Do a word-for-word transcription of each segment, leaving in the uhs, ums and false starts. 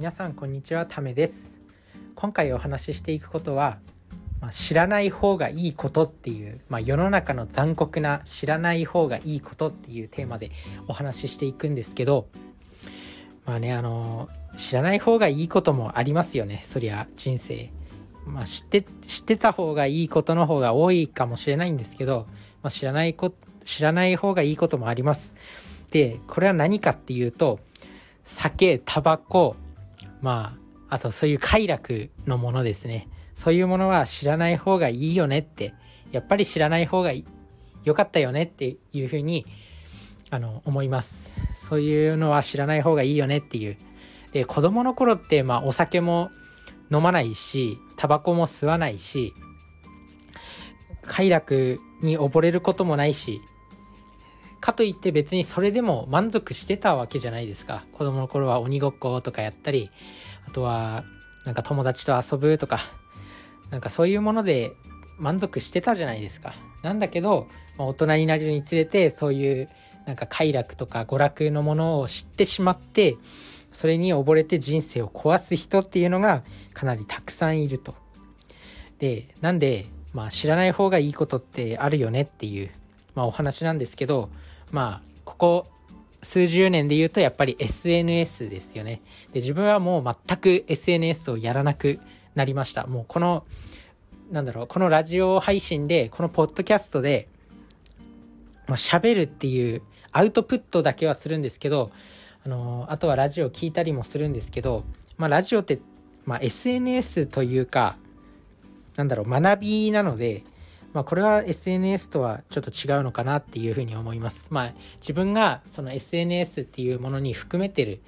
皆さんこんにちは、ためです。今回お話ししていくことは、まあ、知らない方がいいことっていう、まあ、世の中の残酷な知らない方がいいことっていうテーマでお話ししていくんですけど、まあね、あの知らない方がいいこともありますよね。そりゃ人生、まあ、知って知ってた方がいいことの方が多いかもしれないんですけど、まあ、知らないこ知らない方がいいこともあります。で、これは何かっていうと、酒、タバコ、まああとそういう快楽のものですね。そういうものは知らない方がいいよねって、やっぱり知らない方が良かったよねっていうふうにあの思います。そういうのは知らない方がいいよねっていう。で、子供の頃ってまあお酒も飲まないし、タバコも吸わないし、快楽に溺れることもないし、かといって別にそれでも満足してたわけじゃないですか。子供の頃は鬼ごっことかやったり、あとはなんか友達と遊ぶとか、なんかそういうもので満足してたじゃないですか。なんだけど、まあ、大人になるにつれてそういうなんか快楽とか娯楽のものを知ってしまって、それに溺れて人生を壊す人っていうのがかなりたくさんいると。で、なんで、まあ、知らない方がいいことってあるよねっていう、まあ、お話なんですけど、まあここ数十年で言うとやっぱり エスエヌエス ですよね。で、自分はもう全く エスエヌエス をやらなくなりました。もうこのなんだろうこのラジオ配信で、このポッドキャストでまあ喋るっていうアウトプットだけはするんですけど、あのー、あとはラジオ聞いたりもするんですけど、まあラジオってまあ エスエヌエス というか、なんだろう学びなので。まあ、これは エスエヌエス とはちょっと違うのかなっていうふうに思います。まあ、自分がその エスエヌエス っていうものに含めてる、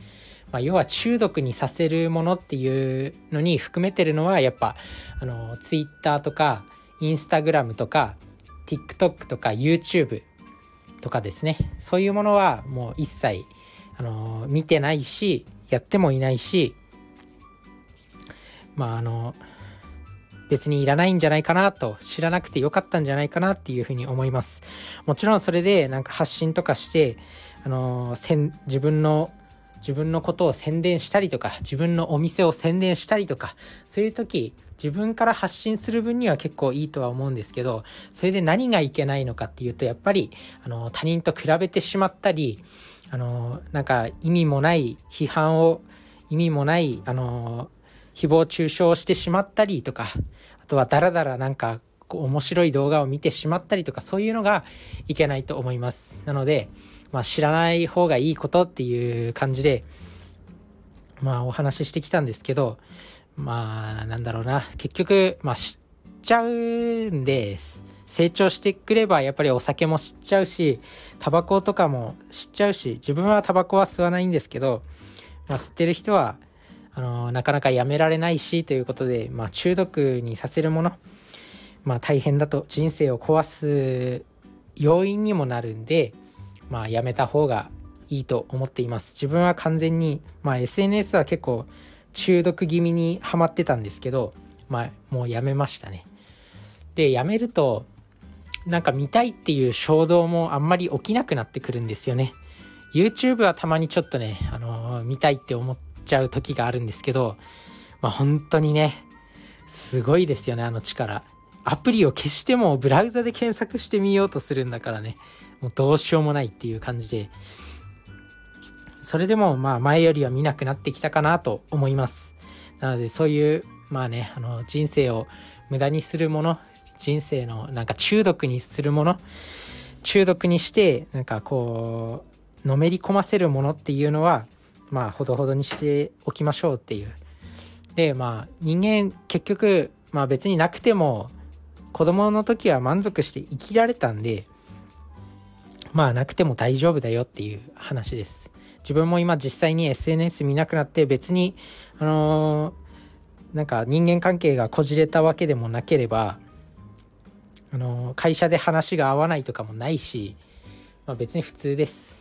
まあ、要は中毒にさせるものっていうのに含めてるのは、やっぱあの Twitter とか Instagram とか TikTok とか YouTube とかですね。そういうものはもう一切あの見てないし、やってもいないし、まああの別にいらないんじゃないかなと、知らなくてよかったんじゃないかなっていうふうに思います。もちろんそれでなんか発信とかして、あのー、せん自分の自分のことを宣伝したりとか、自分のお店を宣伝したりとか、そういう時自分から発信する分には結構いいとは思うんですけど、それで何がいけないのかっていうと、やっぱり、あのー、他人と比べてしまったり、あのー、なんか意味もない批判を意味もないあのー誹謗中傷をしてしまったりとか、あとはだらだらなんか面白い動画を見てしまったりとか、そういうのがいけないと思います。なので、まあ、知らない方がいいことっていう感じで、まあ、お話ししてきたんですけど、まあなんだろうな結局、まあ、知っちゃうんです。成長してくればやっぱりお酒も知っちゃうし、タバコとかも知っちゃうし、自分はタバコは吸わないんですけど、まあ、吸ってる人はあのなかなかやめられないしということで、まあ、中毒にさせるもの、まあ、大変だと、人生を壊す要因にもなるんで、まあ、やめた方がいいと思っています。自分は完全に、まあ、エスエヌエス は結構中毒気味にはまってたんですけど、まあ、もうやめましたね。で、やめるとなんか見たいっていう衝動もあんまり起きなくなってくるんですよね。 YouTube はたまにちょっとね、あのー、見たいって思ってちゃう時があるんですけど、まあ本当にね、すごいですよね、あの力。アプリを消してもブラウザで検索してみようとするんだからね、もうどうしようもないっていう感じで、それでもまあ前よりは見なくなってきたかなと思います。なのでそういうまあね、あの人生を無駄にするもの、人生のなんか中毒にするもの、中毒にしてなんかこうのめり込ませるものっていうのは。まあほどほどにしておきましょうっていう。で、まあ人間結局、まあ、別になくても子供の時は満足して生きられたんで、まあなくても大丈夫だよっていう話です。自分も今実際に エスエヌエス 見なくなって、別にあのー、なんか人間関係がこじれたわけでもなければ、あのー、会社で話が合わないとかもないし、まあ、別に普通です。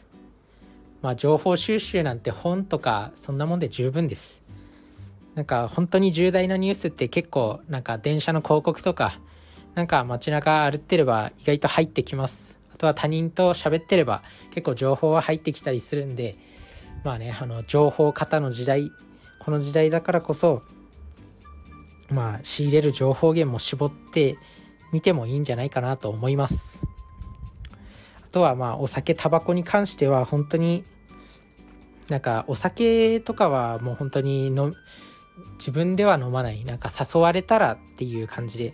まあ、情報収集なんて本とかそんなもんで十分です。なんか本当に重大なニュースって結構なんか電車の広告とか、なんか街中歩ってれば意外と入ってきます。あとは他人と喋ってれば結構情報は入ってきたりするんで、まあね、あの情報過多の時代、この時代だからこそ、まあ仕入れる情報源も絞ってみてもいいんじゃないかなと思います。あとはまあお酒タバコに関しては本当になんかお酒とかはもう本当にの自分では飲まない、なんか誘われたらっていう感じで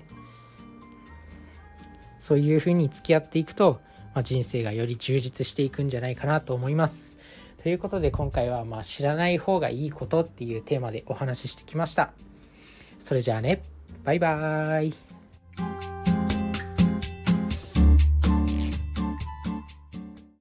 そういう風に付き合っていくと、まあ、人生がより充実していくんじゃないかなと思います。ということで今回はまあ知らない方がいいことっていうテーマでお話ししてきました。それじゃあね、バイバーイ。